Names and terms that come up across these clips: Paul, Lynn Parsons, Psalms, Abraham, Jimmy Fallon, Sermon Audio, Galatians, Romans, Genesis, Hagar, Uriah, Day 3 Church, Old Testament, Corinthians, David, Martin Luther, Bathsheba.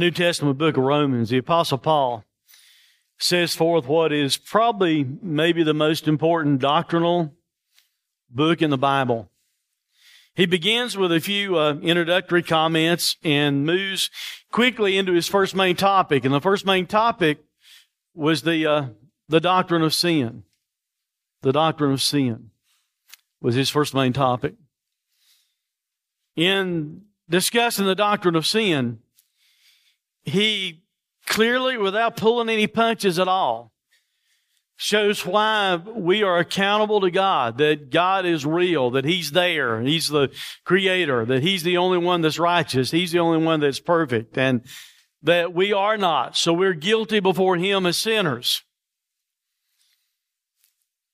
New Testament book of Romans, the Apostle Paul says forth what is probably maybe the most important doctrinal book in the Bible. He begins with a few introductory comments and moves quickly into his first main topic. And the first main topic was the doctrine of sin. The doctrine of sin was his first main topic. In discussing the doctrine of sin, he clearly, without pulling any punches at all, shows why we are accountable to God, that God is real, that He's there, He's the Creator, that He's the only one that's righteous, He's the only one that's perfect, and that we are not, so we're guilty before Him as sinners.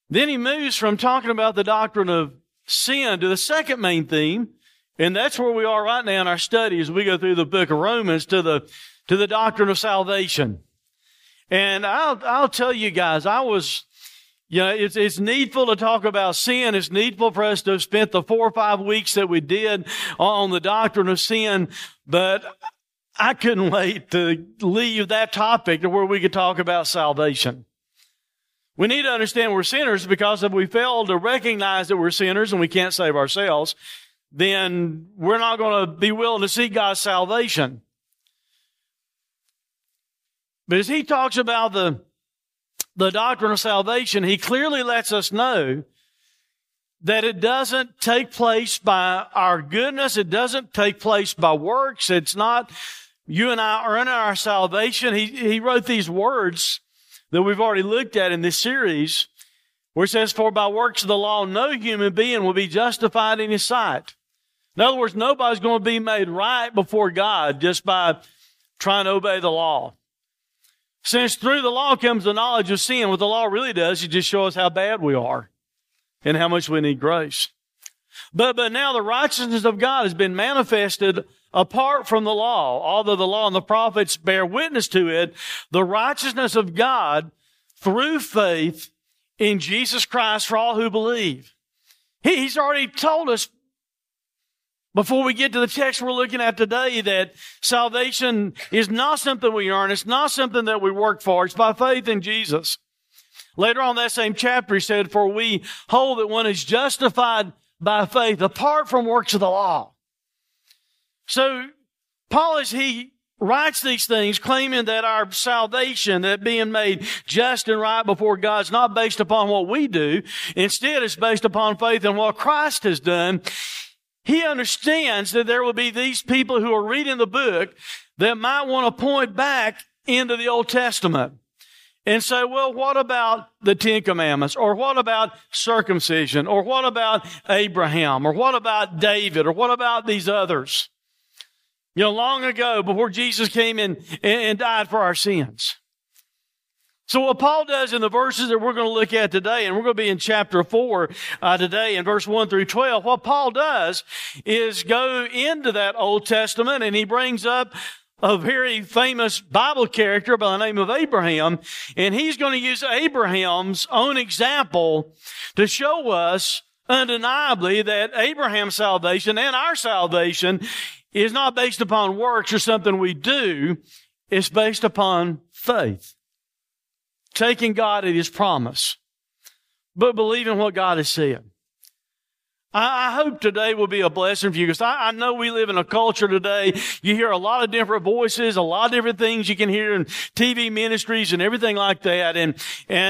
Then he moves from talking about the doctrine of sin to the second main theme, and that's where we are right now in our study as we go through the book of Romans to the doctrine of salvation. And I'll tell you guys, it's needful to talk about sin. It's needful for us to have spent the 4 or 5 weeks that we did on the doctrine of sin, but I couldn't wait to leave that topic to where we could talk about salvation. We need to understand we're sinners, because if we fail to recognize that we're sinners and we can't save ourselves, then we're not going to be willing to see God's salvation. But as he talks about the doctrine of salvation, he clearly lets us know that it doesn't take place by our goodness. It doesn't take place by works. It's not you and I earning our salvation. He wrote these words that we've already looked at in this series, where it says, "For by works of the law, no human being will be justified in his sight." In other words, nobody's going to be made right before God just by trying to obey the law. Since through the law comes the knowledge of sin, what the law really does is just show us how bad we are and how much we need grace. But now the righteousness of God has been manifested apart from the law. Although the law and the prophets bear witness to it, the righteousness of God through faith in Jesus Christ for all who believe. He's already told us, before we get to the text we're looking at today, that salvation is not something we earn. It's not something that we work for. It's by faith in Jesus. Later on in that same chapter, he said, "For we hold that one is justified by faith apart from works of the law." So Paul, as he writes these things, claiming that our salvation, that being made just and right before God, is not based upon what we do. Instead, it's based upon faith in what Christ has done. He understands that there will be these people who are reading the book that might want to point back into the Old Testament and say, well, what about the Ten Commandments? Or what about circumcision? Or what about Abraham? Or what about David? Or what about these others? Long ago, before Jesus came in and died for our sins. So what Paul does in the verses that we're going to look at today, and we're going to be in chapter 4 today in verse 1 through 12, what Paul does is go into that Old Testament, and he brings up a very famous Bible character by the name of Abraham, and he's going to use Abraham's own example to show us undeniably that Abraham's salvation and our salvation is not based upon works or something we do. It's based upon faith. Taking God at His promise, but believing what God has said. I hope today will be a blessing for you, because I know we live in a culture today. You hear a lot of different voices, a lot of different things you can hear in TV ministries and everything like that. And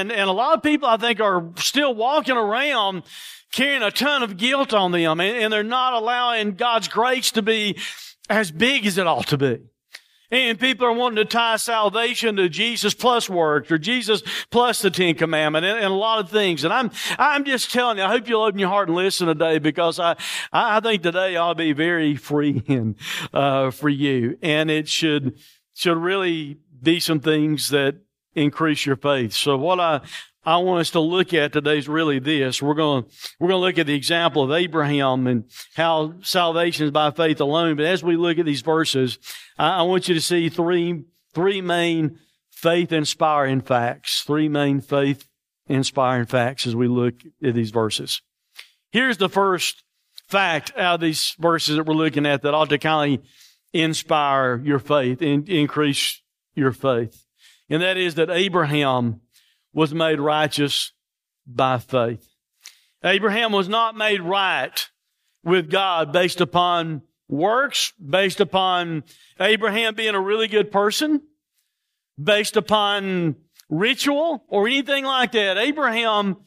a lot of people, I think, are still walking around carrying a ton of guilt on them, and they're not allowing God's grace to be as big as it ought to be. And people are wanting to tie salvation to Jesus plus works, or Jesus plus the Ten Commandments, and a lot of things. And I'm just telling you, I hope you'll open your heart and listen today, because I think today ought to be very freeing for you. And it should should really be some things that increase your faith. So what I want us to look at today is really this. We're going to look at the example of Abraham and how salvation is by faith alone. But as we look at these verses, I want you to see three main faith-inspiring facts. Three main faith-inspiring facts as we look at these verses. Here's the first fact out of these verses that we're looking at that ought to kind of inspire your faith and increase your faith. And that is that Abraham was made righteous by faith. Abraham was not made right with God based upon works, based upon Abraham being a really good person, based upon ritual or anything like that. Abraham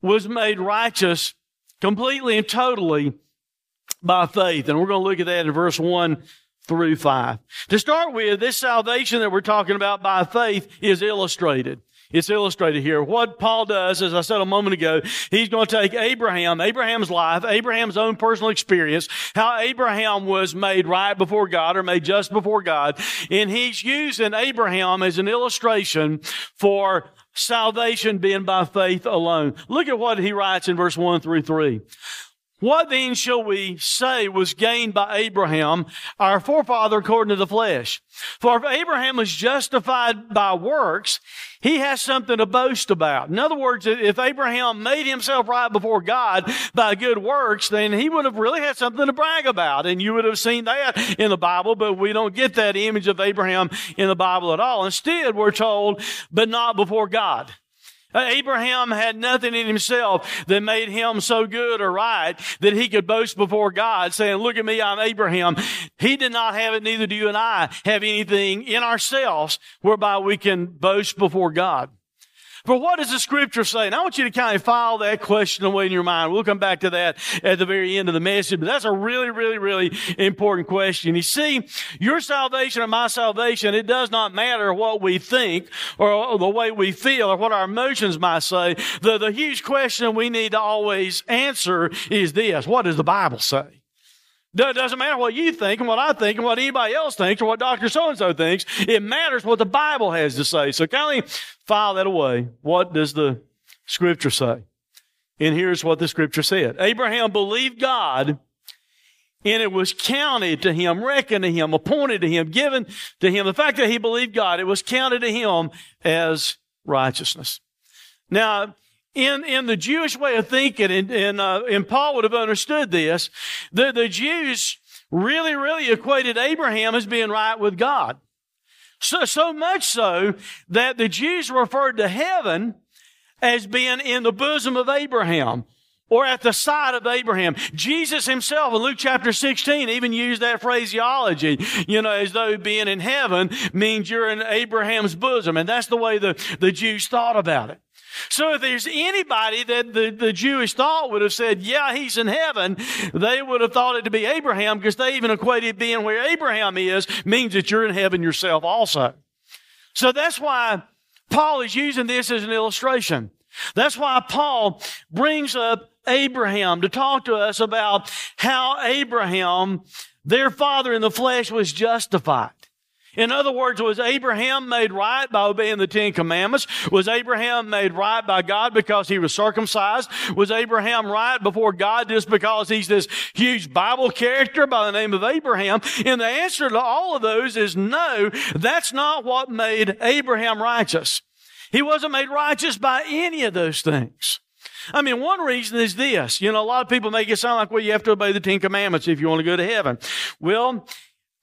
was made righteous completely and totally by faith. And we're going to look at that in verse 1 through 5. To start with, this salvation that we're talking about by faith is illustrated. It's illustrated here. What Paul does, as I said a moment ago, he's going to take Abraham's life, Abraham's own personal experience, how Abraham was made right before God or made just before God, and he's using Abraham as an illustration for salvation being by faith alone. Look at what he writes in verse 1 through 3. What then shall we say was gained by Abraham, our forefather, according to the flesh? For if Abraham was justified by works, he has something to boast about. In other words, if Abraham made himself right before God by good works, then he would have really had something to brag about. And you would have seen that in the Bible, but we don't get that image of Abraham in the Bible at all. Instead, we're told, but not before God. Abraham had nothing in himself that made him so good or right that he could boast before God, saying, look at me, I'm Abraham. He did not have it, neither do you and I have anything in ourselves whereby we can boast before God. But what does the Scripture say? And I want you to kind of file that question away in your mind. We'll come back to that at the very end of the message. But that's a really, really, really important question. You see, your salvation or my salvation, it does not matter what we think or the way we feel or what our emotions might say. The huge question we need to always answer is this. What does the Bible say? It doesn't matter what you think and what I think and what anybody else thinks or what Dr. So-and-so thinks. It matters what the Bible has to say. So kindly file that away. What does the Scripture say? And here's what the Scripture said. Abraham believed God, and it was counted to him, reckoned to him, appointed to him, given to him. The fact that he believed God, it was counted to him as righteousness. Now, In the Jewish way of thinking, and Paul would have understood this, the Jews really, really equated Abraham as being right with God. So much so that the Jews referred to heaven as being in the bosom of Abraham or at the side of Abraham. Jesus himself in Luke chapter 16 even used that phraseology, as though being in heaven means you're in Abraham's bosom. And that's the way the Jews thought about it. So if there's anybody that the Jewish thought would have said, yeah, he's in heaven, they would have thought it to be Abraham, because they even equated being where Abraham is means that you're in heaven yourself also. So that's why Paul is using this as an illustration. That's why Paul brings up Abraham to talk to us about how Abraham, their father in the flesh, was justified. In other words, was Abraham made right by obeying the Ten Commandments? Was Abraham made right by God because he was circumcised? Was Abraham right before God just because he's this huge Bible character by the name of Abraham? And the answer to all of those is no, that's not what made Abraham righteous. He wasn't made righteous by any of those things. I mean, one reason is this. A lot of people make it sound like, well, you have to obey the Ten Commandments if you want to go to heaven. Well,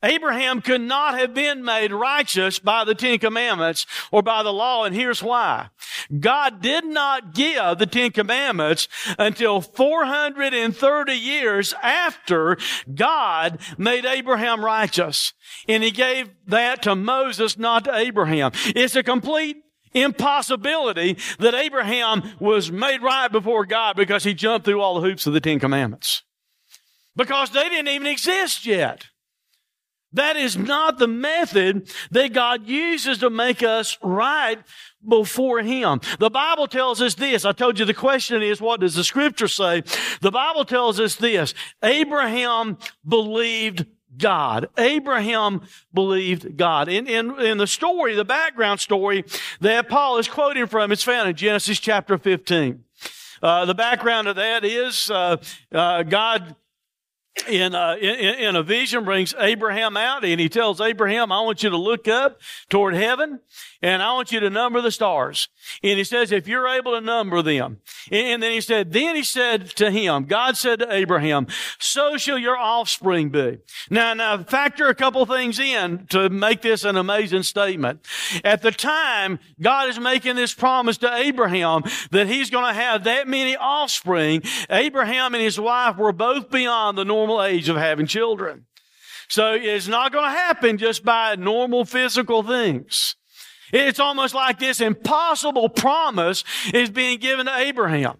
Abraham could not have been made righteous by the Ten Commandments or by the law, and here's why. God did not give the Ten Commandments until 430 years after God made Abraham righteous. And He gave that to Moses, not to Abraham. It's a complete impossibility that Abraham was made right before God because he jumped through all the hoops of the Ten Commandments. Because they didn't even exist yet. That is not the method that God uses to make us right before Him. The Bible tells us this. I told you the question is, what does the Scripture say? The Bible tells us this. Abraham believed God. Abraham believed God. In the story, the background story that Paul is quoting from is found in Genesis chapter 15. The background of that is God in a vision brings Abraham out, and he tells Abraham, I want you to look up toward heaven, and I want you to number the stars. And he says, if you're able to number them. And then he said to him, God said to Abraham, so shall your offspring be. Now factor a couple things in to make this an amazing statement. At the time, God is making this promise to Abraham that he's going to have that many offspring. Abraham and his wife were both beyond the normal age of having children. So it's not going to happen just by normal physical things. It's almost like this impossible promise is being given to Abraham.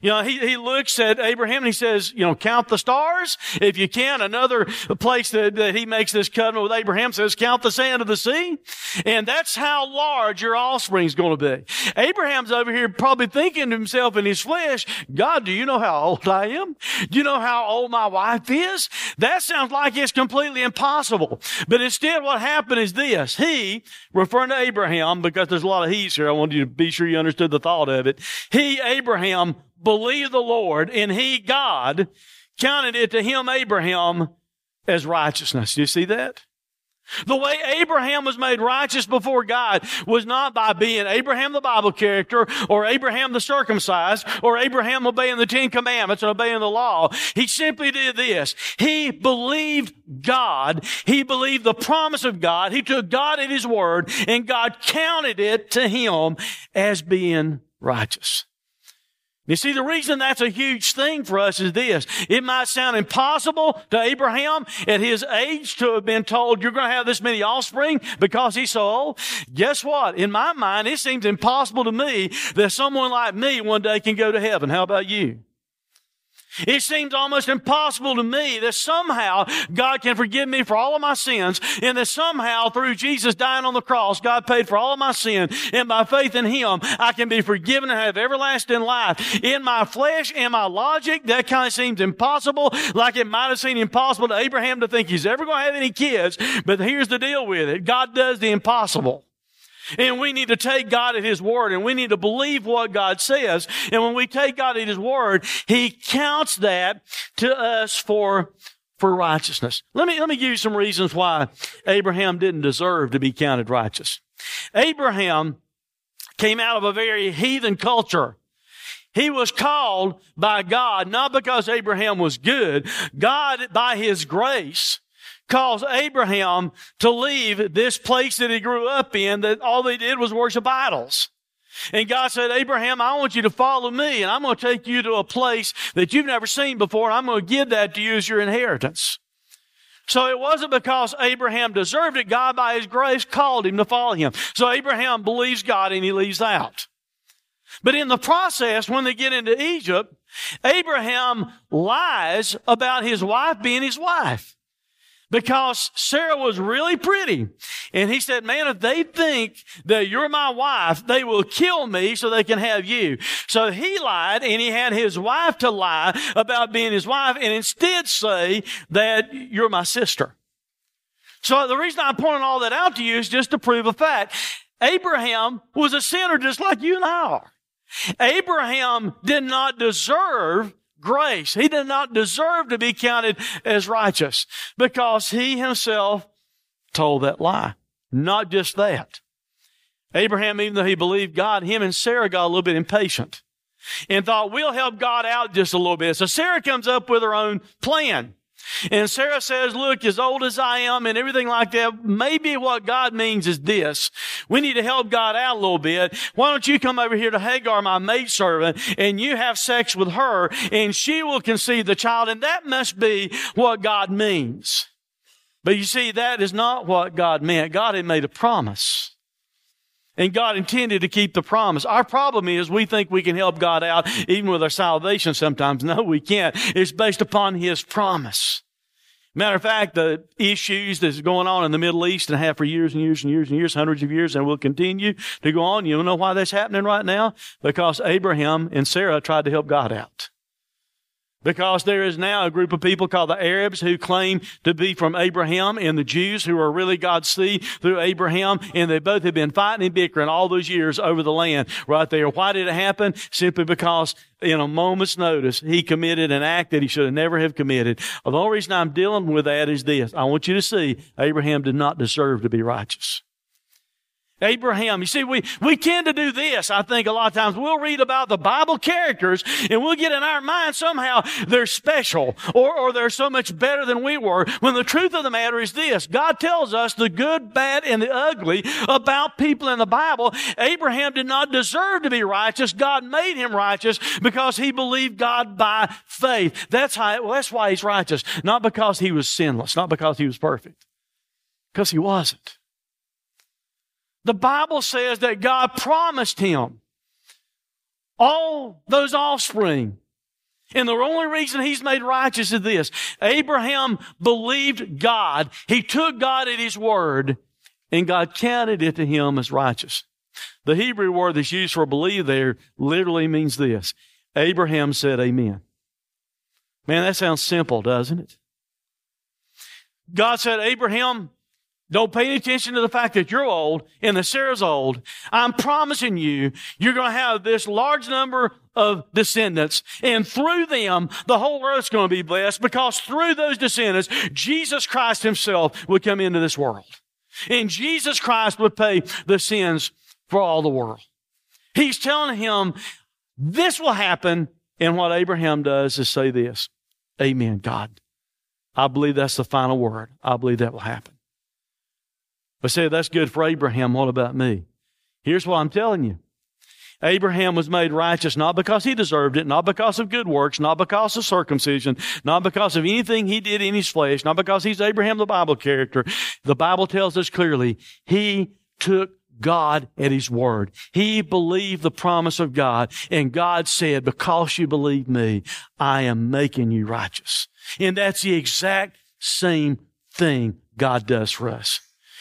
You know, he looks at Abraham and he says, you know, count the stars if you can. Another place that he makes this covenant with Abraham says, count the sand of the sea. And that's how large your offspring is going to be. Abraham's over here probably thinking to himself in his flesh, God, do you know how old I am? Do you know how old my wife is? That sounds like it's completely impossible. But instead what happened is this. He, referring to Abraham, because there's a lot of he's here, I want you to be sure you understood the thought of it. He, Abraham, believed the Lord, and he, God, counted it to him, Abraham, as righteousness. Do you see that? The way Abraham was made righteous before God was not by being Abraham the Bible character, or Abraham the circumcised, or Abraham obeying the Ten Commandments and obeying the law. He simply did this. He believed God. He believed the promise of God. He took God at his word, and God counted it to him as being righteous. You see, the reason that's a huge thing for us is this. It might sound impossible to Abraham at his age to have been told, you're going to have this many offspring because he's so old. Guess what? In my mind, it seems impossible to me that someone like me one day can go to heaven. How about you? It seems almost impossible to me that somehow God can forgive me for all of my sins, and that somehow through Jesus dying on the cross, God paid for all of my sin, and by faith in Him, I can be forgiven and have everlasting life. In my flesh, in my logic, that kind of seems impossible, like it might have seemed impossible to Abraham to think he's ever going to have any kids, but here's the deal with it. God does the impossible. And we need to take God at His word, and we need to believe what God says. And when we take God at His word, He counts that to us for righteousness. Let me give you some reasons why Abraham didn't deserve to be counted righteous. Abraham came out of a very heathen culture. He was called by God, not because Abraham was good. God, by His grace, caused Abraham to leave this place that he grew up in, that all they did was worship idols. And God said, Abraham, I want you to follow me, and I'm going to take you to a place that you've never seen before, and I'm going to give that to you as your inheritance. So it wasn't because Abraham deserved it. God, by His grace, called him to follow Him. So Abraham believes God, and he leaves out. But in the process, when they get into Egypt, Abraham lies about his wife being his wife, because Sarah was really pretty. And he said, man, if they think that you're my wife, they will kill me so they can have you. So he lied, and he had his wife to lie about being his wife and instead say that you're my sister. So the reason I'm pointing all that out to you is just to prove a fact. Abraham was a sinner just like you and I are. Abraham did not deserve grace. He did not deserve to be counted as righteous because he himself told that lie. Not just that. Abraham, even though he believed God, him and Sarah got a little bit impatient and thought, we'll help God out just a little bit. So Sarah comes up with her own plan. And Sarah says, look, as old as I am and everything like that, maybe what God means is this. We need to help God out a little bit. Why don't you come over here to Hagar, my maidservant, and you have sex with her, and she will conceive the child, and that must be what God means. But you see, that is not what God meant. God had made a promise, and God intended to keep the promise. Our problem is we think we can help God out even with our salvation sometimes. No, we can't. It's based upon His promise. Matter of fact, the issues that's going on in the Middle East and have for years and years and years and years, hundreds of years, and will continue to go on. You know why that's happening right now? Because Abraham and Sarah tried to help God out. Because there is now a group of people called the Arabs who claim to be from Abraham, and the Jews who are really God's seed through Abraham, and they both have been fighting and bickering all those years over the land right there. Why did it happen? Simply because in a moment's notice, he committed an act that he should have never have committed. The only reason I'm dealing with that is this. I want you to see Abraham did not deserve to be righteous. Abraham, you see, we tend to do this, I think, a lot of times. We'll read about the Bible characters, and we'll get in our mind somehow they're special, or they're so much better than we were, when the truth of the matter is this. God tells us the good, bad, and the ugly about people in the Bible. Abraham did not deserve to be righteous. God made him righteous because he believed God by faith. That's why he's righteous, not because he was sinless, not because he was perfect, because he wasn't. The Bible says that God promised him all those offspring. And the only reason he's made righteous is this. Abraham believed God. He took God at his word, and God counted it to him as righteous. The Hebrew word that's used for believe there literally means this. Abraham said amen. Man, that sounds simple, doesn't it? God said, Abraham, don't pay any attention to the fact that you're old and that Sarah's old. I'm promising you, you're going to have this large number of descendants, and through them, the whole earth's going to be blessed, because through those descendants, Jesus Christ himself would come into this world. And Jesus Christ would pay the sins for all the world. He's telling him, this will happen, and what Abraham does is say this, amen, God. I believe that's the final word. I believe that will happen. But say, that's good for Abraham. What about me? Here's what I'm telling you. Abraham was made righteous not because he deserved it, not because of good works, not because of circumcision, not because of anything he did in his flesh, not because he's Abraham, the Bible character. The Bible tells us clearly, he took God at his word. He believed the promise of God, and God said, because you believe me, I am making you righteous. And that's the exact same thing God does for us.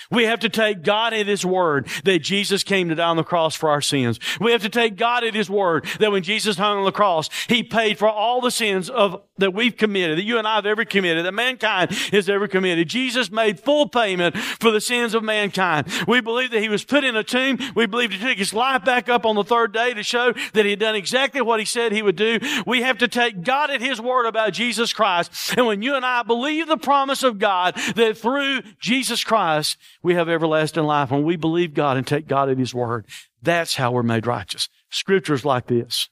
We have to take God at his word that Jesus came to die on the cross for our sins. We have to take God at his word that when Jesus hung on the cross, he paid for all the sins that we've committed, that you and I have ever committed, that mankind has ever committed. Jesus made full payment for the sins of mankind. We believe that he was put in a tomb. We believe he took his life back up on the third day to show that he had done exactly what he said he would do. We have to take God at his word about Jesus Christ. And when you and I believe the promise of God that through Jesus Christ, we have everlasting life, when we believe God and take God at his word. That's how we're made righteous. Scriptures like this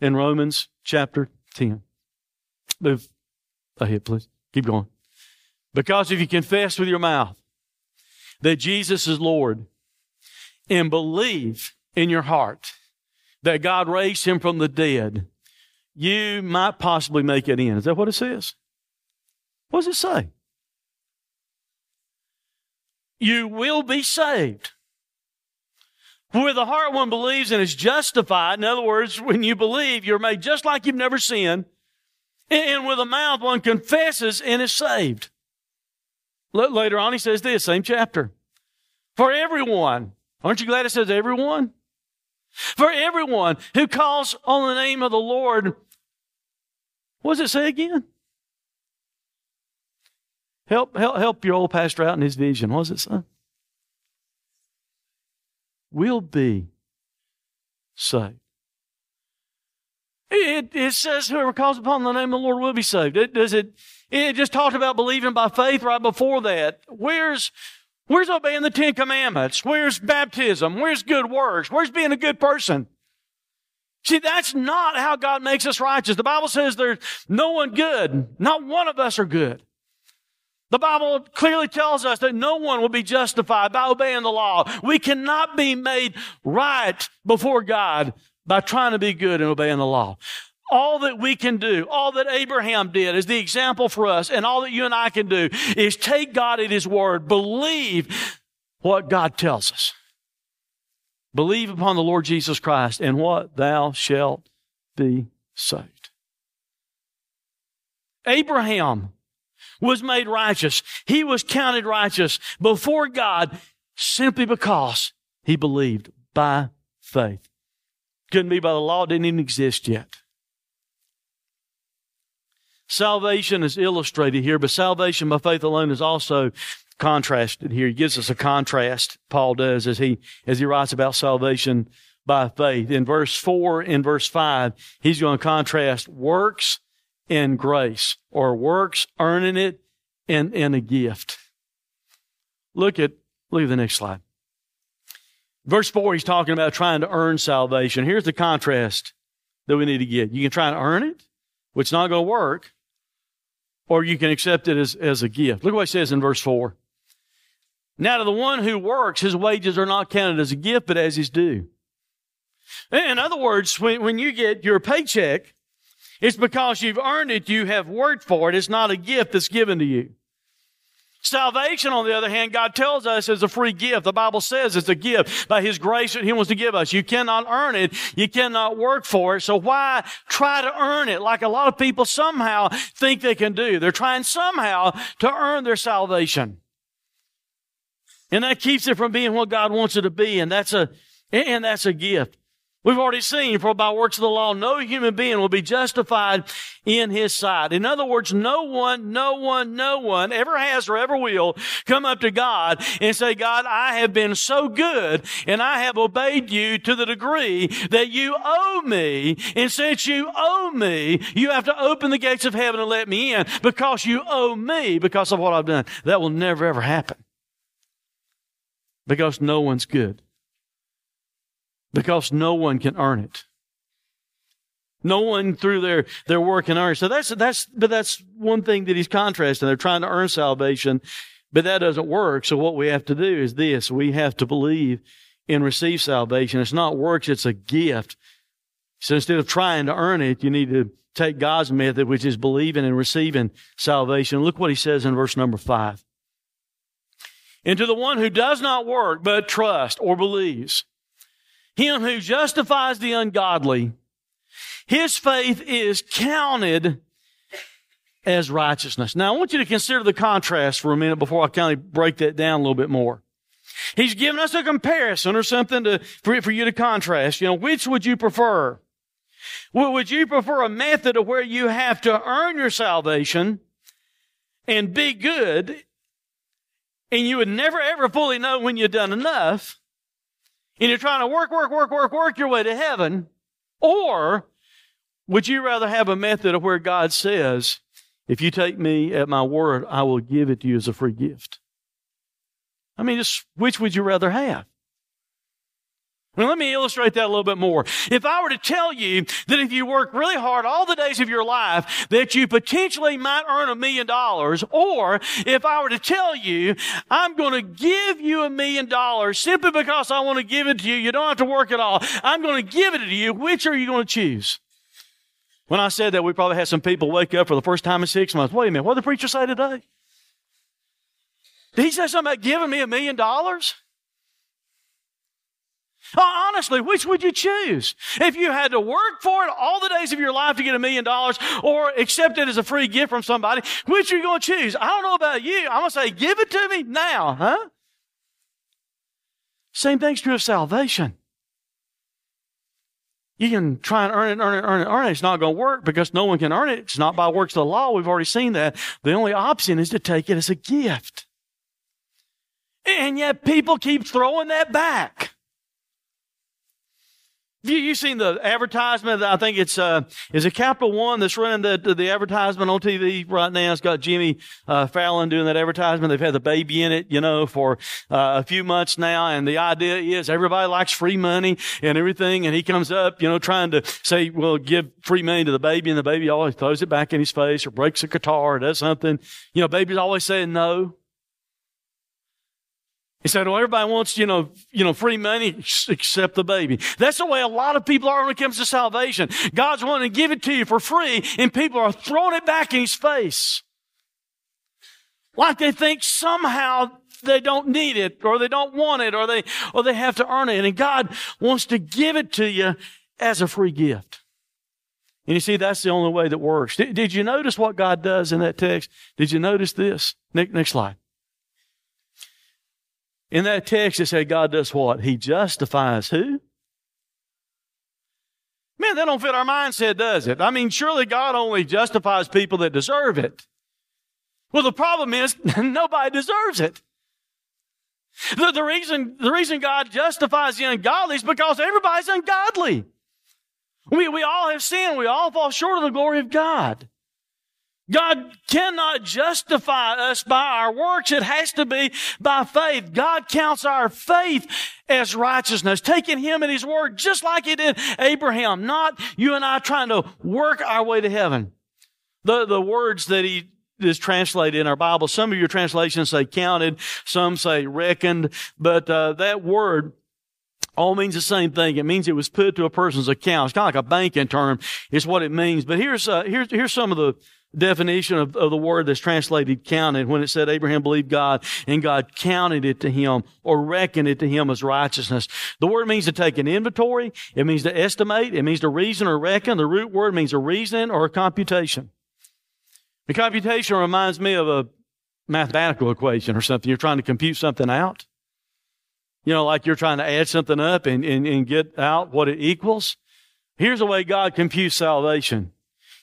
in Romans chapter 10. Move ahead, please. Keep going. Because if you confess with your mouth that Jesus is Lord and believe in your heart that God raised him from the dead, you might possibly make it in. Is that what it says? What does it say? You will be saved. With the heart one believes and is justified. In other words, when you believe, you're made just like you've never sinned. And with the mouth one confesses and is saved. Later on, he says this, same chapter. For everyone, aren't you glad it says everyone? For everyone who calls on the name of the Lord, what does it say again? Help your old pastor out in his vision. What was it, son? We'll be saved. It says whoever calls upon the name of the Lord will be saved. It just talked about believing by faith right before that. Where's obeying the Ten Commandments? Where's baptism? Where's good works? Where's being a good person? See, that's not how God makes us righteous. The Bible says there's no one good. Not one of us are good. The Bible clearly tells us that no one will be justified by obeying the law. We cannot be made right before God by trying to be good and obeying the law. All that we can do, all that Abraham did is the example for us, and all that you and I can do is take God at his word, believe what God tells us. Believe upon the Lord Jesus Christ, and what? Thou shalt be saved. Abraham was made righteous. He was counted righteous before God simply because he believed by faith. Couldn't be by the law. It didn't even exist yet. Salvation is illustrated here, but salvation by faith alone is also contrasted here. He gives us a contrast, Paul does, as he writes about salvation by faith. In verse 4 and verse 5, he's going to contrast works and grace, or works, earning it, and a gift. Look at the next slide. Verse 4, he's talking about trying to earn salvation. Here's the contrast that we need to get. You can try to earn it, which is not going to work, or you can accept it as a gift. Look what he says in verse 4. Now to the one who works, his wages are not counted as a gift, but as his due. In other words, when you get your paycheck, it's because you've earned it, you have worked for it. It's not a gift that's given to you. Salvation, on the other hand, God tells us is a free gift. The Bible says it's a gift by His grace that He wants to give us. You cannot earn it. You cannot work for it. So why try to earn it like a lot of people somehow think they can do? They're trying somehow to earn their salvation. And that keeps it from being what God wants it to be, and that's a gift. We've already seen, for by works of the law, no human being will be justified in His sight. In other words, no one ever has or ever will come up to God and say, God, I have been so good and I have obeyed you to the degree that you owe me. And since you owe me, you have to open the gates of heaven and let me in because you owe me because of what I've done. That will never, ever happen because no one's good. Because no one can earn it. No one through their work can earn it. So that's one thing that he's contrasting. They're trying to earn salvation, but that doesn't work. So what we have to do is this. We have to believe and receive salvation. It's not works, it's a gift. So instead of trying to earn it, you need to take God's method, which is believing and receiving salvation. Look what he says in verse number 5. And to the one who does not work, but trusts or believes, Him who justifies the ungodly, his faith is counted as righteousness. Now, I want you to consider the contrast for a minute before I kind of break that down a little bit more. He's given us a comparison or something for you to contrast. You know, which would you prefer? Well, would you prefer a method of where you have to earn your salvation and be good, and you would never, ever fully know when you've done enough, and you're trying to work your way to heaven? Or would you rather have a method of where God says, if you take me at my word, I will give it to you as a free gift? I mean, just which would you rather have? Now, let me illustrate that a little bit more. If I were to tell you that if you work really hard all the days of your life, that you potentially might earn $1 million, or if I were to tell you, I'm going to give you $1 million simply because I want to give it to you, you don't have to work at all, I'm going to give it to you, which are you going to choose? When I said that, we probably had some people wake up for the first time in 6 months. Wait a minute, what did the preacher say today? Did he say something about giving me $1 million? Honestly, which would you choose? If you had to work for it all the days of your life to get $1 million or accept it as a free gift from somebody, which are you going to choose? I don't know about you. I'm going to say, give it to me now, huh? Same thing's true of salvation. You can try and earn it. It's not going to work because no one can earn it. It's not by works of the law. We've already seen that. The only option is to take it as a gift. And yet people keep throwing that back. You've seen the advertisement. I think it's a Capital One that's running the advertisement on TV right now. It's got Jimmy Fallon doing that advertisement. They've had the baby in it, you know, for a few months now. And the idea is everybody likes free money and everything. And he comes up, you know, trying to say, well, give free money to the baby. And the baby always throws it back in his face or breaks a guitar or does something. You know, baby's always saying no. He said, well, everybody wants, you know, free money except the baby. That's the way a lot of people are when it comes to salvation. God's wanting to give it to you for free, and people are throwing it back in His face. Like they think somehow they don't need it, or they don't want it, or they have to earn it. And God wants to give it to you as a free gift. And you see, that's the only way that works. Did you notice what God does in that text? Did you notice this? Next slide. In that text, it said God does what? He justifies who? Man, that don't fit our mindset, does it? I mean, surely God only justifies people that deserve it. Well, the problem is nobody deserves it. The reason God justifies the ungodly is because everybody's ungodly. We all have sinned. We all fall short of the glory of God. God cannot justify us by our works. It has to be by faith. God counts our faith as righteousness, taking Him at His word just like He did Abraham, not you and I trying to work our way to heaven. The words that He is translated in our Bible, some of your translations say counted, some say reckoned, but that word all means the same thing. It means it was put to a person's account. It's kind of like a banking term is what it means. But here's some of the definition of the word that's translated counted when it said Abraham believed God and God counted it to him or reckoned it to him as righteousness. The word means to take an inventory. It means to estimate. It means to reason or reckon. The root word means a reason or a computation. The computation reminds me of a mathematical equation or something. You're trying to compute something out. You know, like you're trying to add something up and get out what it equals. Here's the way God computes salvation.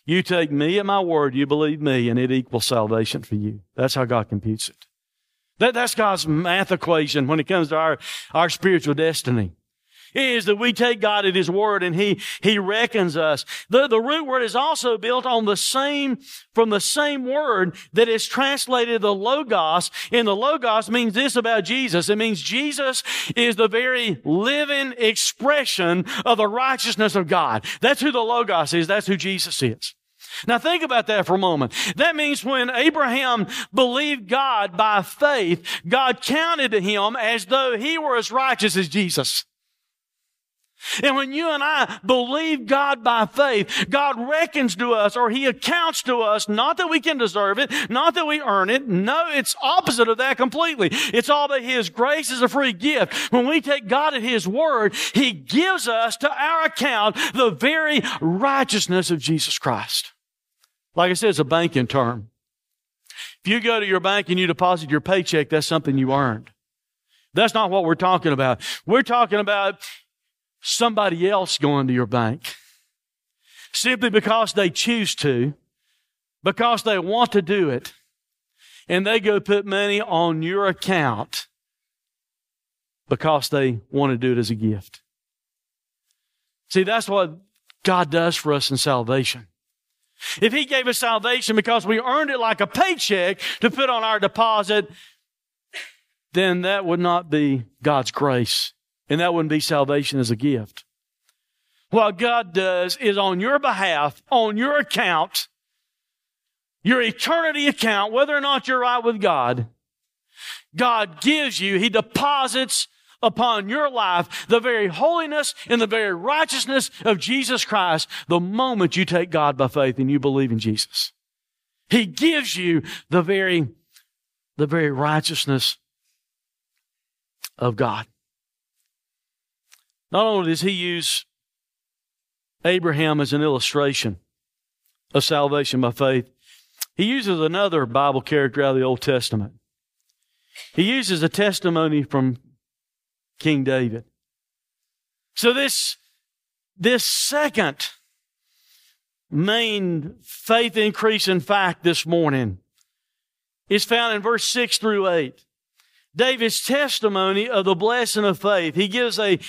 You take me at my word, you believe me, and it equals salvation for you. That's how God computes it. That's God's math equation when it comes to our spiritual destiny. It is that we take God at His word and He reckons us. The root word is also built on from the same word that is translated the Logos. And the Logos means this about Jesus. It means Jesus is the very living expression of the righteousness of God. That's who the Logos is. That's who Jesus is. Now think about that for a moment. That means when Abraham believed God by faith, God counted to him as though he were as righteous as Jesus. And when you and I believe God by faith, God reckons to us or He accounts to us, not that we can deserve it, not that we earn it. No, it's opposite of that completely. It's all that His grace is a free gift. When we take God at His word, He gives us to our account the very righteousness of Jesus Christ. Like I said, it's a banking term. If you go to your bank and you deposit your paycheck, that's something you earned. That's not what we're talking about. We're talking about somebody else going to your bank simply because they choose to, because they want to do it, and they go put money on your account because they want to do it as a gift. See, that's what God does for us in salvation. If He gave us salvation because we earned it like a paycheck to put on our deposit, then that would not be God's grace. And that wouldn't be salvation as a gift. What God does is on your behalf, on your account, your eternity account, whether or not you're right with God, God gives you, He deposits upon your life the very holiness and the very righteousness of Jesus Christ the moment you take God by faith and you believe in Jesus. He gives you the very righteousness of God. Not only does He use Abraham as an illustration of salvation by faith, He uses another Bible character out of the Old Testament. He uses a testimony from King David. So this second main faith increase in fact this morning is found in verse 6 through 8. David's testimony of the blessing of faith. He gives a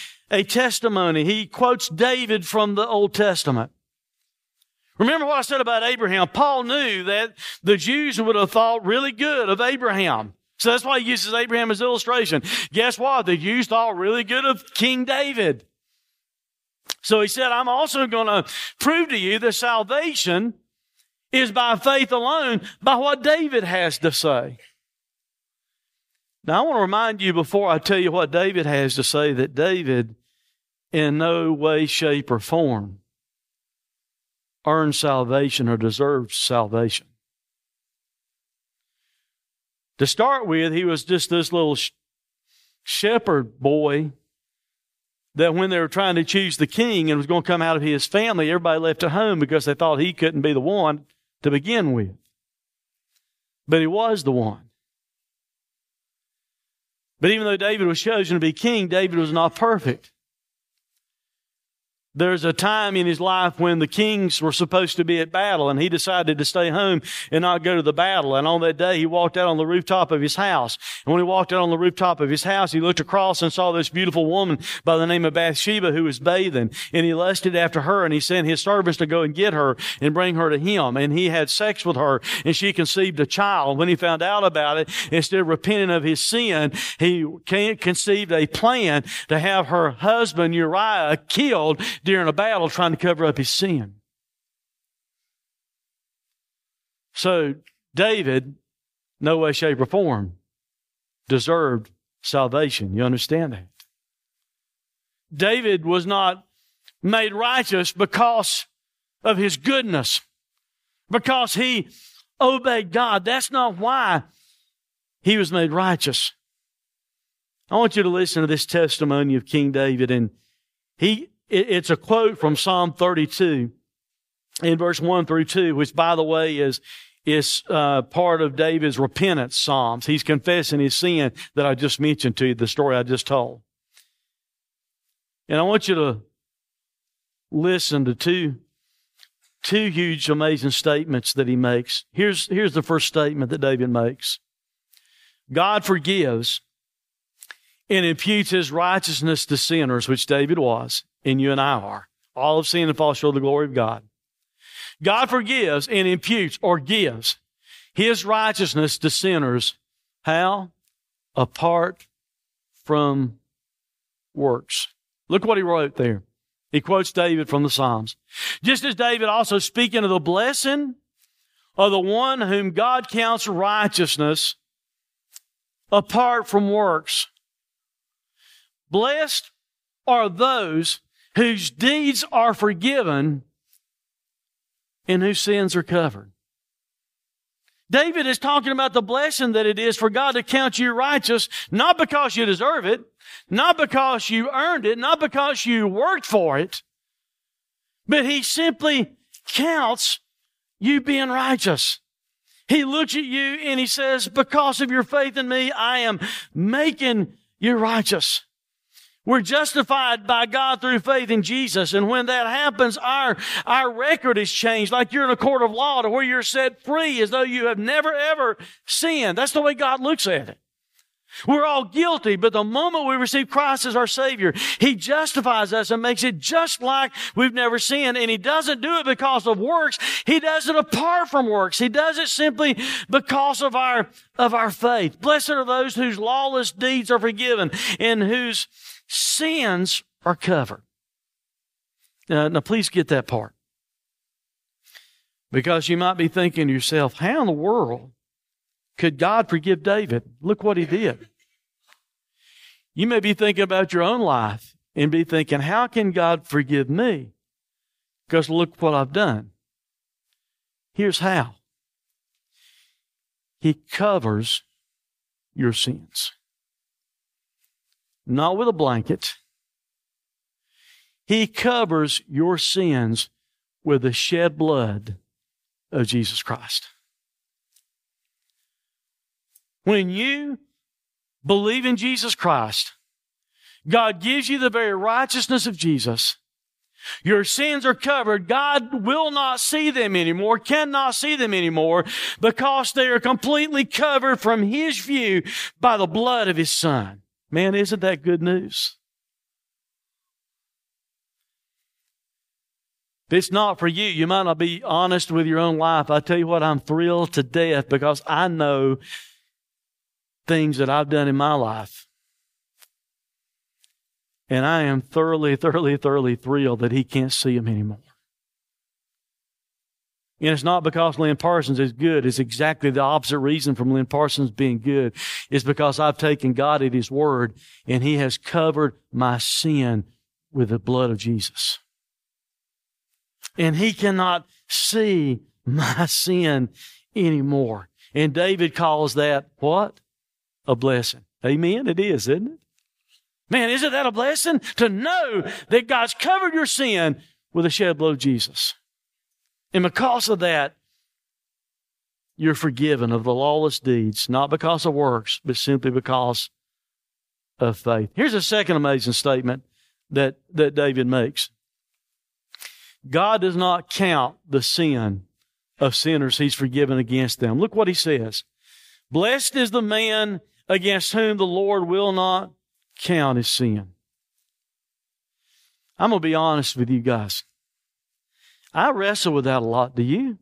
testimony. He quotes David from the Old Testament. Remember what I said about Abraham. Paul knew that the Jews would have thought really good of Abraham. So that's why he uses Abraham as an illustration. Guess what? The Jews thought really good of King David. So he said, I'm also going to prove to you that salvation is by faith alone, by what David has to say. Now, I want to remind you before I tell you what David has to say that David, in no way, shape, or form, earned salvation or deserved salvation. To start with, he was just this little shepherd boy that when they were trying to choose the king and was going to come out of his family, everybody left at home because they thought he couldn't be the one to begin with. But he was the one. But even though David was chosen to be king, David was not perfect. There's a time in his life when the kings were supposed to be at battle, and he decided to stay home and not go to the battle. And on that day, he walked out on the rooftop of his house. And when he walked out on the rooftop of his house, he looked across and saw this beautiful woman by the name of Bathsheba who was bathing. And he lusted after her, and he sent his servants to go and get her and bring her to him. And he had sex with her, and she conceived a child. When he found out about it, instead of repenting of his sin, he conceived a plan to have her husband Uriah killed during a battle trying to cover up his sin. So David, no way, shape, or form, deserved salvation. You understand that? David was not made righteous because of his goodness, because he obeyed God. That's not why he was made righteous. I want you to listen to this testimony of King David, and it's a quote from Psalm 32 in verse 1 through 2, which, by the way, is part of David's repentance psalms. He's confessing his sin that I just mentioned to you, the story I just told. And I want you to listen to two huge, amazing statements that he makes. Here's the first statement that David makes. God forgives and imputes His righteousness to sinners, which David was, and you and I are. All have sinned and fall short of the glory of God. God forgives and imputes or gives His righteousness to sinners. How? Apart from works. Look what he wrote there. He quotes David from the Psalms. Just as David also speaking of the blessing of the one whom God counts righteousness apart from works. Blessed are those whose deeds are forgiven and whose sins are covered. David is talking about the blessing that it is for God to count you righteous, not because you deserve it, not because you earned it, not because you worked for it, but He simply counts you being righteous. He looks at you and He says, because of your faith in me, I am making you righteous. We're justified by God through faith in Jesus. And when that happens, our record is changed, like you're in a court of law, to where you're set free as though you have never, ever sinned. That's the way God looks at it. We're all guilty, but the moment we receive Christ as our Savior, He justifies us and makes it just like we've never sinned. And He doesn't do it because of works. He does it apart from works. He does it simply because of our faith. Blessed are those whose lawless deeds are forgiven and whose sins are covered. Now, please get that part. Because you might be thinking to yourself, how in the world could God forgive David? Look what he did. You may be thinking about your own life and be thinking, how can God forgive me? Because look what I've done. Here's how. He covers your sins. Not with a blanket. He covers your sins with the shed blood of Jesus Christ. When you believe in Jesus Christ, God gives you the very righteousness of Jesus. Your sins are covered. God will not see them anymore, cannot see them anymore, because they are completely covered from His view by the blood of His Son. Man, isn't that good news? If it's not for you, you might not be honest with your own life. I tell you what, I'm thrilled to death because I know things that I've done in my life. And I am thoroughly, thoroughly, thoroughly thrilled that He can't see them anymore. And it's not because Lynn Parsons is good. It's exactly the opposite reason from Lynn Parsons being good. It's because I've taken God at His word, and He has covered my sin with the blood of Jesus. And He cannot see my sin anymore. And David calls that what? A blessing. Amen? It is, isn't it? Man, isn't that a blessing? To know that God's covered your sin with the shed blood of Jesus. And because of that, you're forgiven of the lawless deeds, not because of works, but simply because of faith. Here's a second amazing statement that David makes. God does not count the sin of sinners He's forgiven against them. Look what He says. Blessed is the man against whom the Lord will not count his sin. I'm going to be honest with you guys. I wrestle with that a lot. Do you?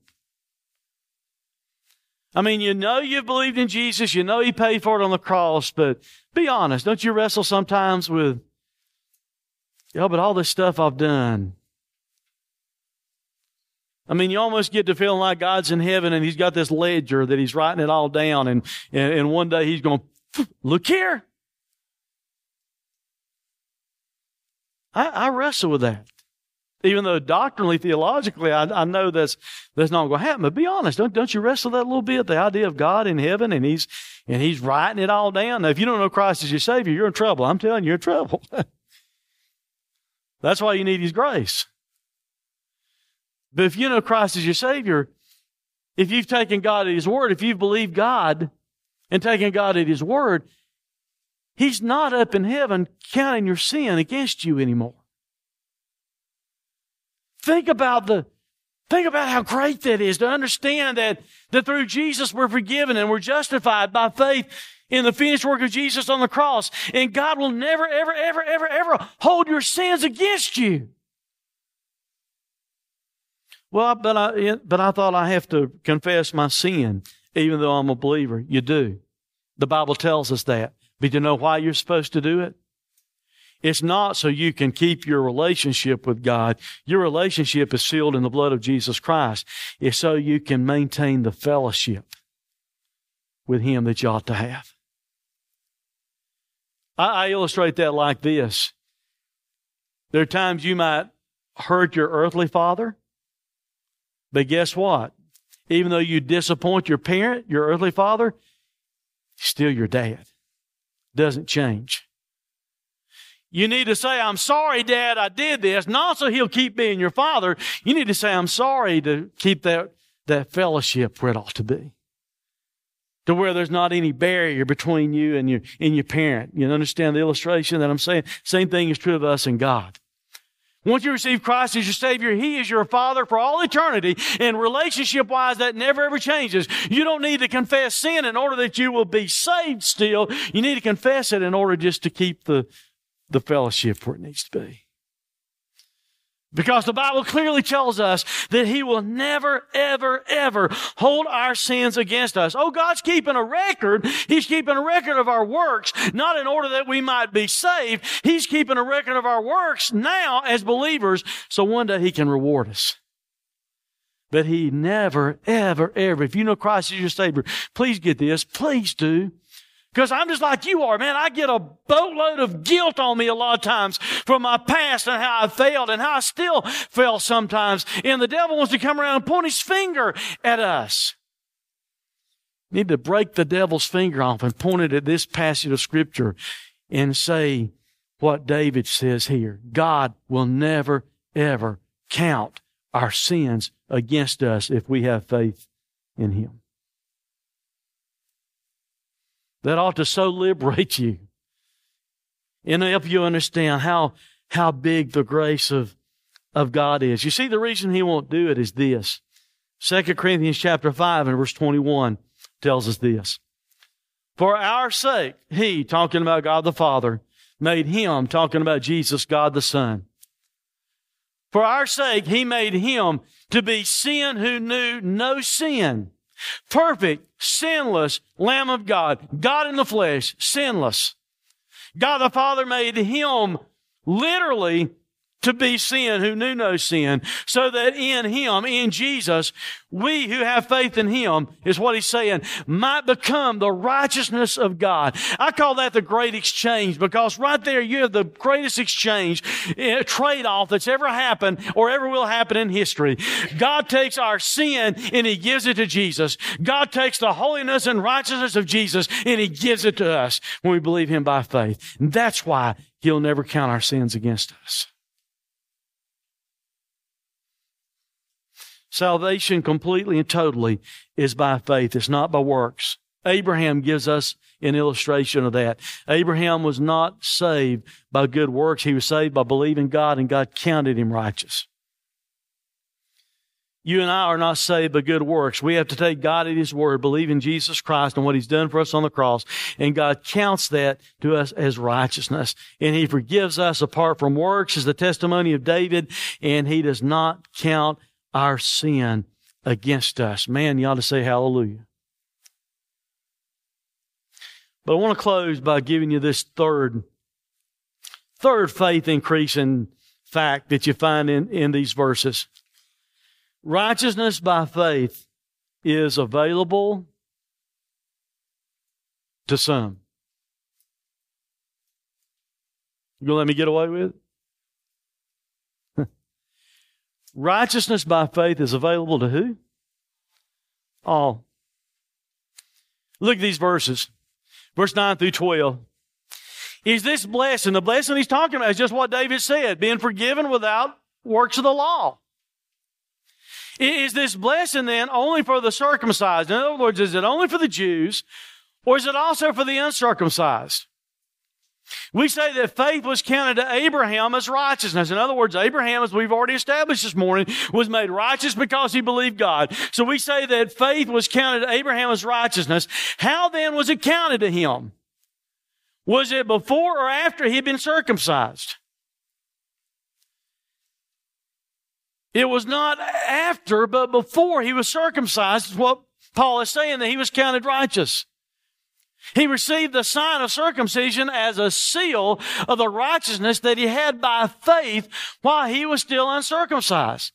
I mean, you know you've believed in Jesus. You know He paid for it on the cross. But be honest. Don't you wrestle sometimes with, yeah, but all this stuff I've done. I mean, you almost get to feeling like God's in heaven and He's got this ledger that He's writing it all down. And one day He's going, look here. I wrestle with that. Even though doctrinally, theologically, I know that's not going to happen. But be honest, don't you wrestle that a little bit? The idea of God in heaven and He's writing it all down. Now, if you don't know Christ as your Savior, you're in trouble. I'm telling you, you're in trouble. That's why you need His grace. But if you know Christ as your Savior, if you've taken God at His Word, if you've believed God and taken God at His Word, He's not up in heaven counting your sin against you anymore. Think about how great that is to understand that through Jesus we're forgiven and we're justified by faith in the finished work of Jesus on the cross. And God will never, ever, ever, ever, ever hold your sins against you. Well, but I thought I have to confess my sin, even though I'm a believer. You do. The Bible tells us that. But you know why you're supposed to do it? It's not so you can keep your relationship with God. Your relationship is sealed in the blood of Jesus Christ. It's so you can maintain the fellowship with Him that you ought to have. I illustrate that like this. There are times you might hurt your earthly father, but guess what? Even though you disappoint your parent, your earthly father, he's still your dad. Doesn't change. You need to say, I'm sorry, Dad, I did this. Not so He'll keep being your father. You need to say, I'm sorry, to keep that fellowship where it ought to be. To where there's not any barrier between you and your parent. You understand the illustration that I'm saying? Same thing is true of us and God. Once you receive Christ as your Savior, He is your Father for all eternity. And relationship-wise, that never, ever changes. You don't need to confess sin in order that you will be saved still. You need to confess it in order just to keep the fellowship where it needs to be. Because the Bible clearly tells us that He will never, ever, ever hold our sins against us. Oh, God's keeping a record. He's keeping a record of our works, not in order that we might be saved. He's keeping a record of our works now as believers, so one day He can reward us. But He never, ever, ever, if you know Christ is your Savior, please get this, please do. Because I'm just like you are, man. I get a boatload of guilt on me a lot of times from my past and how I failed and how I still fail sometimes. And the devil wants to come around and point his finger at us. Need to break the devil's finger off and point it at this passage of Scripture and say what David says here. God will never, ever count our sins against us if we have faith in Him. That ought to so liberate you and help you understand how big the grace of God is. You see, the reason He won't do it is this. 2 Corinthians chapter 5 and verse 21 tells us this. For our sake, He, talking about God the Father, made Him, talking about Jesus, God the Son. For our sake, He made Him to be sin who knew no sin. Perfect, sinless Lamb of God, God in the flesh, sinless. God the Father made Him literally to be sin who knew no sin, so that in Him, in Jesus, we who have faith in Him, is what He's saying, might become the righteousness of God. I call that the great exchange, because right there you have the greatest exchange, trade-off that's ever happened or ever will happen in history. God takes our sin and He gives it to Jesus. God takes the holiness and righteousness of Jesus and He gives it to us when we believe Him by faith. And that's why He'll never count our sins against us. Salvation completely and totally is by faith. It's not by works. Abraham gives us an illustration of that. Abraham was not saved by good works. He was saved by believing God, and God counted him righteous. You and I are not saved by good works. We have to take God at His word, believe in Jesus Christ and what He's done for us on the cross, and God counts that to us as righteousness. And He forgives us apart from works, is the testimony of David, and He does not count our sin against us. Man, you ought to say hallelujah. But I want to close by giving you this third faith increasing fact that you find in these verses. Righteousness by faith is available to some. You gonna let me get away with it? Righteousness by faith is available to who? All. Look at these verses. Verse 9 through 12. Is this blessing? The blessing he's talking about is just what David said, being forgiven without works of the law. Is this blessing then only for the circumcised? In other words, is it only for the Jews, or is it also for the uncircumcised? We say that faith was counted to Abraham as righteousness. In other words, Abraham, as we've already established this morning, was made righteous because he believed God. So we say that faith was counted to Abraham as righteousness. How then was it counted to him? Was it before or after he had been circumcised? It was not after, but before he was circumcised, is what Paul is saying, that he was counted righteous. He received the sign of circumcision as a seal of the righteousness that he had by faith while he was still uncircumcised.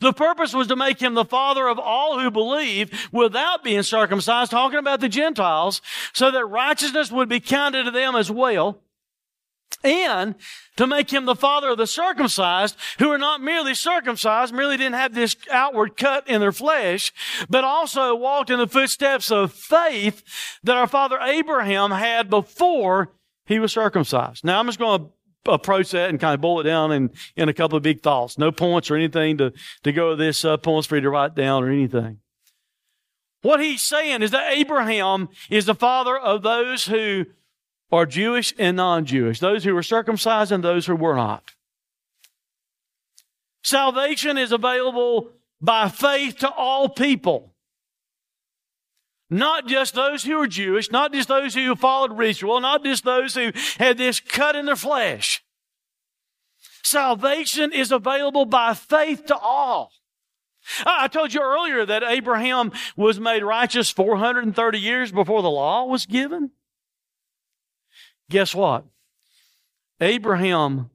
The purpose was to make him the father of all who believe without being circumcised, talking about the Gentiles, so that righteousness would be counted to them as well, and to make him the father of the circumcised, who are not merely circumcised, merely didn't have this outward cut in their flesh, but also walked in the footsteps of faith that our father Abraham had before he was circumcised. Now, I'm just going to approach that and kind of boil it down in a couple of big thoughts. No points or anything to go with this, points for you to write down or anything. What he's saying is that Abraham is the father of those who are Jewish and non-Jewish, those who were circumcised and those who were not. Salvation is available by faith to all people, not just those who are Jewish, not just those who followed ritual, not just those who had this cut in their flesh. Salvation is available by faith to all. I told you earlier that Abraham was made righteous 430 years before the law was given. Guess what? Abraham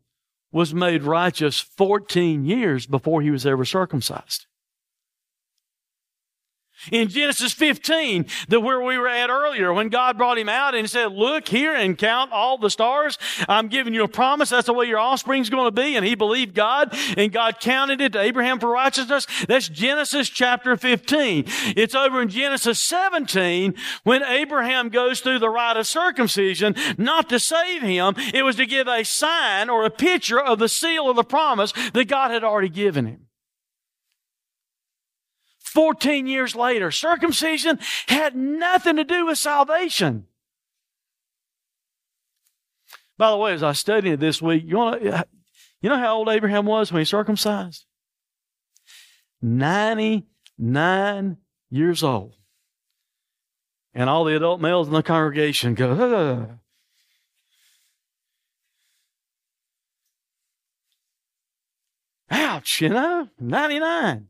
was made righteous 14 years before he was ever circumcised. In Genesis 15, where we were at earlier, when God brought him out and said, look here and count all the stars. I'm giving you a promise. That's the way your offspring's going to be. And he believed God, and God counted it to Abraham for righteousness. That's Genesis chapter 15. It's over in Genesis 17 when Abraham goes through the rite of circumcision, not to save him. It was to give a sign or a picture of the seal of the promise that God had already given him. 14 years later, circumcision had nothing to do with salvation. By the way, as I studied it this week, you know how old Abraham was when he circumcised? 99 years old. And all the adult males in the congregation go, ugh. Ouch, 99.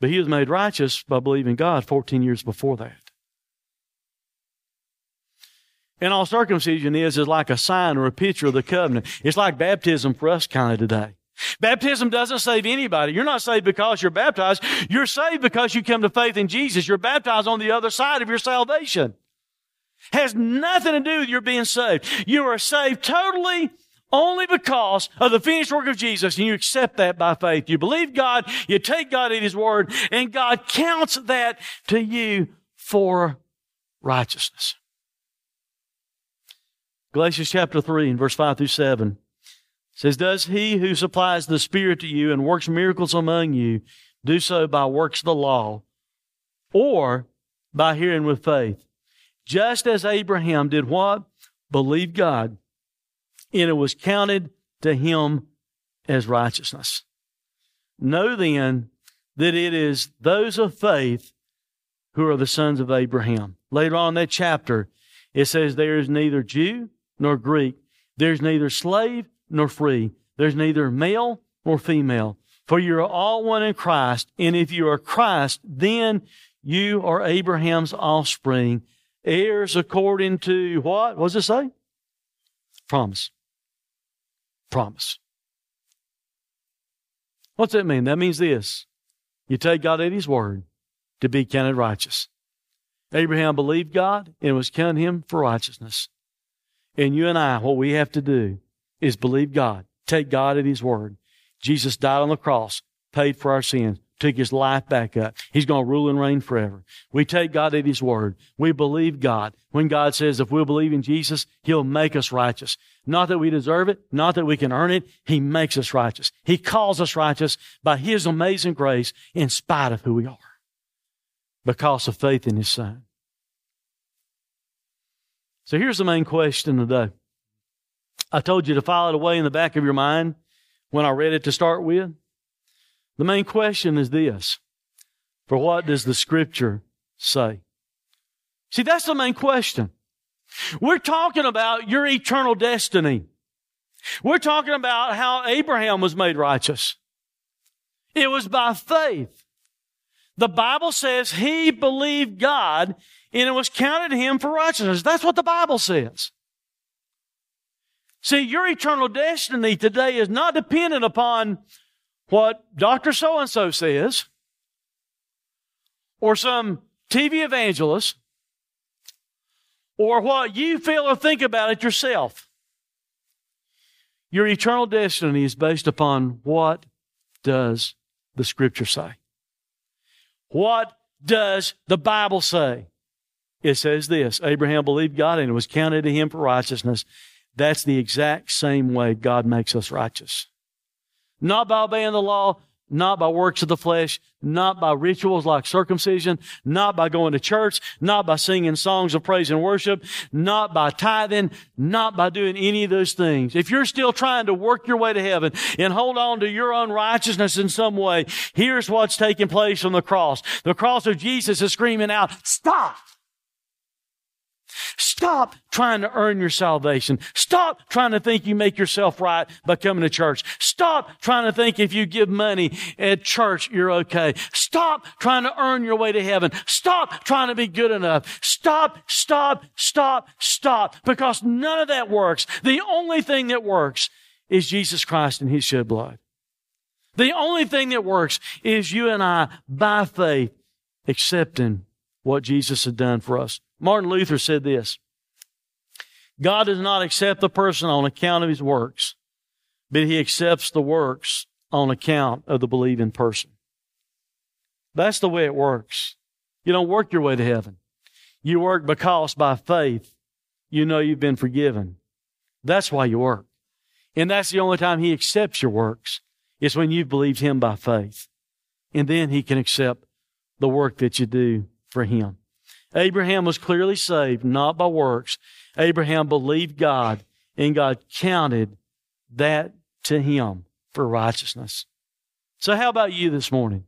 But he was made righteous by believing God 14 years before that. And all circumcision is like a sign or a picture of the covenant. It's like baptism for us kind of today. Baptism doesn't save anybody. You're not saved because you're baptized. You're saved because you come to faith in Jesus. You're baptized on the other side of your salvation. Has nothing to do with your being saved. You are saved totally only because of the finished work of Jesus, and you accept that by faith. You believe God, you take God at His word, and God counts that to you for righteousness. Galatians chapter 3 and verse 5 through 7 says, does He who supplies the Spirit to you and works miracles among you do so by works of the law or by hearing with faith? Just as Abraham did what? Believed God, and it was counted to him as righteousness. Know then that it is those of faith who are the sons of Abraham. Later on in that chapter, it says there is neither Jew nor Greek. There's neither slave nor free. There's neither male nor female. For you are all one in Christ. And if you are Christ, then you are Abraham's offspring, heirs according to what? What does it say? Promise. Promise. What's that mean? That means this. You take God at His word to be counted righteous. Abraham believed God and was counted him for righteousness. And you and I, what we have to do is believe God, take God at His word. Jesus died on the cross, paid for our sins, took His life back up. He's going to rule and reign forever. We take God at His word. We believe God. When God says, if we'll believe in Jesus, He'll make us righteous. Not that we deserve it, not that we can earn it. He makes us righteous. He calls us righteous by His amazing grace in spite of who we are because of faith in His Son. So here's the main question today. I told you to file it away in the back of your mind when I read it to start with. The main question is this: for what does the Scripture say? See, that's the main question. We're talking about your eternal destiny. We're talking about how Abraham was made righteous. It was by faith. The Bible says he believed God and it was counted to him for righteousness. That's what the Bible says. See, your eternal destiny today is not dependent upon what Dr. So-and-so says, or some TV evangelist, or what you feel or think about it yourself. Your eternal destiny is based upon what does the Scripture say? What does the Bible say? It says this: Abraham believed God and it was counted to him for righteousness. That's the exact same way God makes us righteous. Not by obeying the law, not by works of the flesh, not by rituals like circumcision, not by going to church, not by singing songs of praise and worship, not by tithing, not by doing any of those things. If you're still trying to work your way to heaven and hold on to your unrighteousness in some way, here's what's taking place on the cross. The cross of Jesus is screaming out, stop! Stop trying to earn your salvation. Stop trying to think you make yourself right by coming to church. Stop trying to think if you give money at church, you're okay. Stop trying to earn your way to heaven. Stop trying to be good enough. Stop, because none of that works. The only thing that works is Jesus Christ and His shed blood. The only thing that works is you and I, by faith, accepting what Jesus had done for us. Martin Luther said this: God does not accept the person on account of his works, but He accepts the works on account of the believing person. That's the way it works. You don't work your way to heaven. You work because by faith, you know you've been forgiven. That's why you work. And that's the only time He accepts your works, is when you've believed Him by faith. And then He can accept the work that you do for Him. Abraham was clearly saved, not by works. Abraham believed God, and God counted that to him for righteousness. So how about you this morning?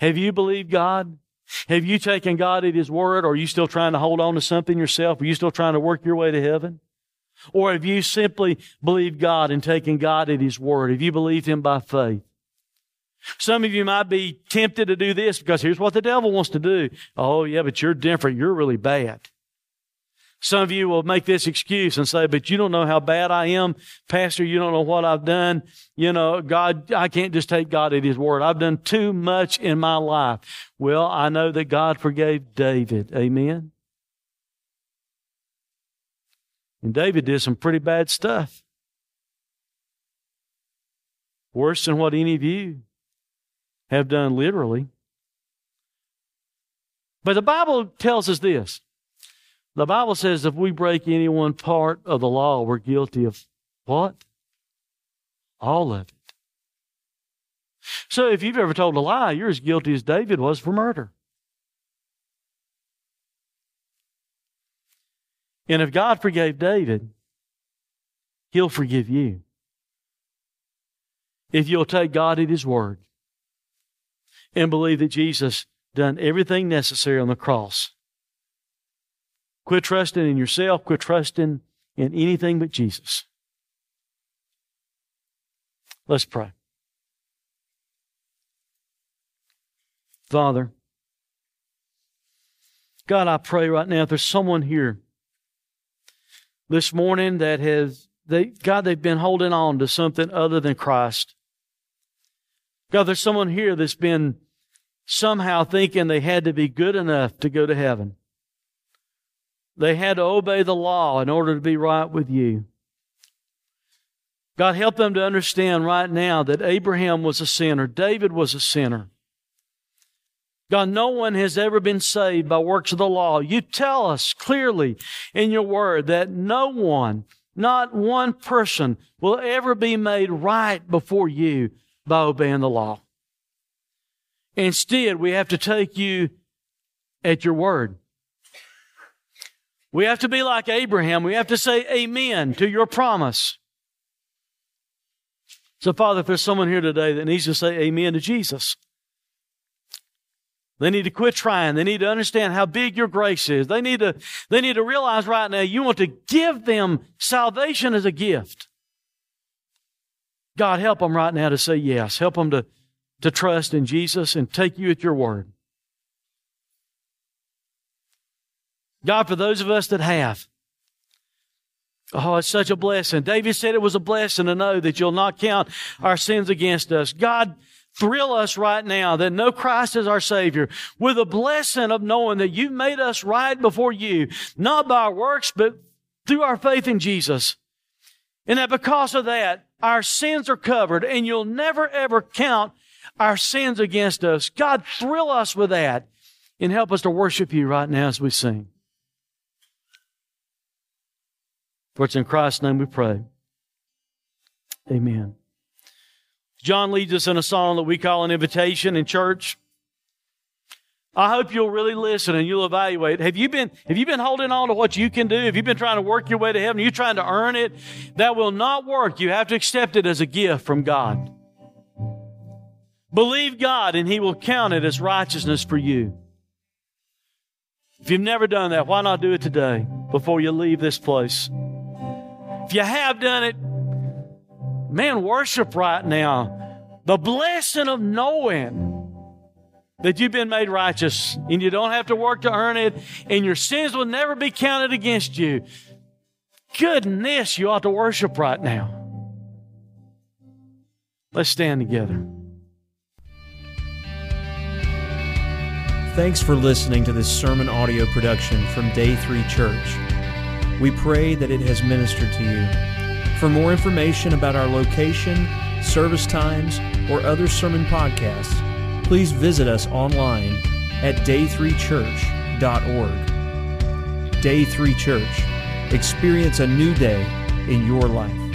Have you believed God? Have you taken God at His word? Or are you still trying to hold on to something yourself? Are you still trying to work your way to heaven? Or have you simply believed God and taken God at His word? Have you believed Him by faith? Some of you might be tempted to do this because here's what the devil wants to do. Oh, yeah, but you're different. You're really bad. Some of you will make this excuse and say, but you don't know how bad I am. Pastor, you don't know what I've done. You know, God, I can't just take God at His word. I've done too much in my life. Well, I know that God forgave David. Amen. And David did some pretty bad stuff. Worse than what any of you have done literally. But the Bible tells us this. The Bible says if we break any one part of the law, we're guilty of what? All of it. So if you've ever told a lie, you're as guilty as David was for murder. And if God forgave David, He'll forgive you if you'll take God at His word and believe that Jesus done everything necessary on the cross. Quit trusting in yourself. Quit trusting in anything but Jesus. Let's pray. Father, God, I pray right now if there's someone here this morning that has, they've been holding on to something other than Christ. God, there's someone here that's been somehow thinking they had to be good enough to go to heaven. They had to obey the law in order to be right with you. God, help them to understand right now that Abraham was a sinner. David was a sinner. God, no one has ever been saved by works of the law. You tell us clearly in your word that no one, not one person, will ever be made right before you by obeying the law. Instead, we have to take you at your word. We have to be like Abraham. We have to say amen to your promise. So, Father, if there's someone here today that needs to say amen to Jesus, they need to quit trying. They need to understand how big your grace is. They need to realize right now you want to give them salvation as a gift. God, help them right now to say yes. Help them to trust in Jesus and take you at your word. God, for those of us that have, oh, it's such a blessing. David said it was a blessing to know that you'll not count our sins against us. God, thrill us right now that no Christ is our Savior with a blessing of knowing that you made us right before you, not by our works, but through our faith in Jesus. And that because of that, our sins are covered and you'll never, ever count our sins against us. God, thrill us with that and help us to worship you right now as we sing. For it's in Christ's name we pray. Amen. John leads us in a song that we call an invitation in church. I hope you'll really listen and you'll evaluate. Have you been holding on to what you can do? Have you been trying to work your way to heaven? Are you trying to earn it? That will not work. You have to accept it as a gift from God. Believe God and He will count it as righteousness for you. If you've never done that, why not do it today before you leave this place? If you have done it, man, worship right now. The blessing of knowing that you've been made righteous and you don't have to work to earn it and your sins will never be counted against you. Goodness, you ought to worship right now. Let's stand together. Thanks for listening to this sermon audio production from Day 3 Church. We pray that it has ministered to you. For more information about our location, service times, or other sermon podcasts, please visit us online at day3church.org. Day 3 Church. Experience a new day in your life.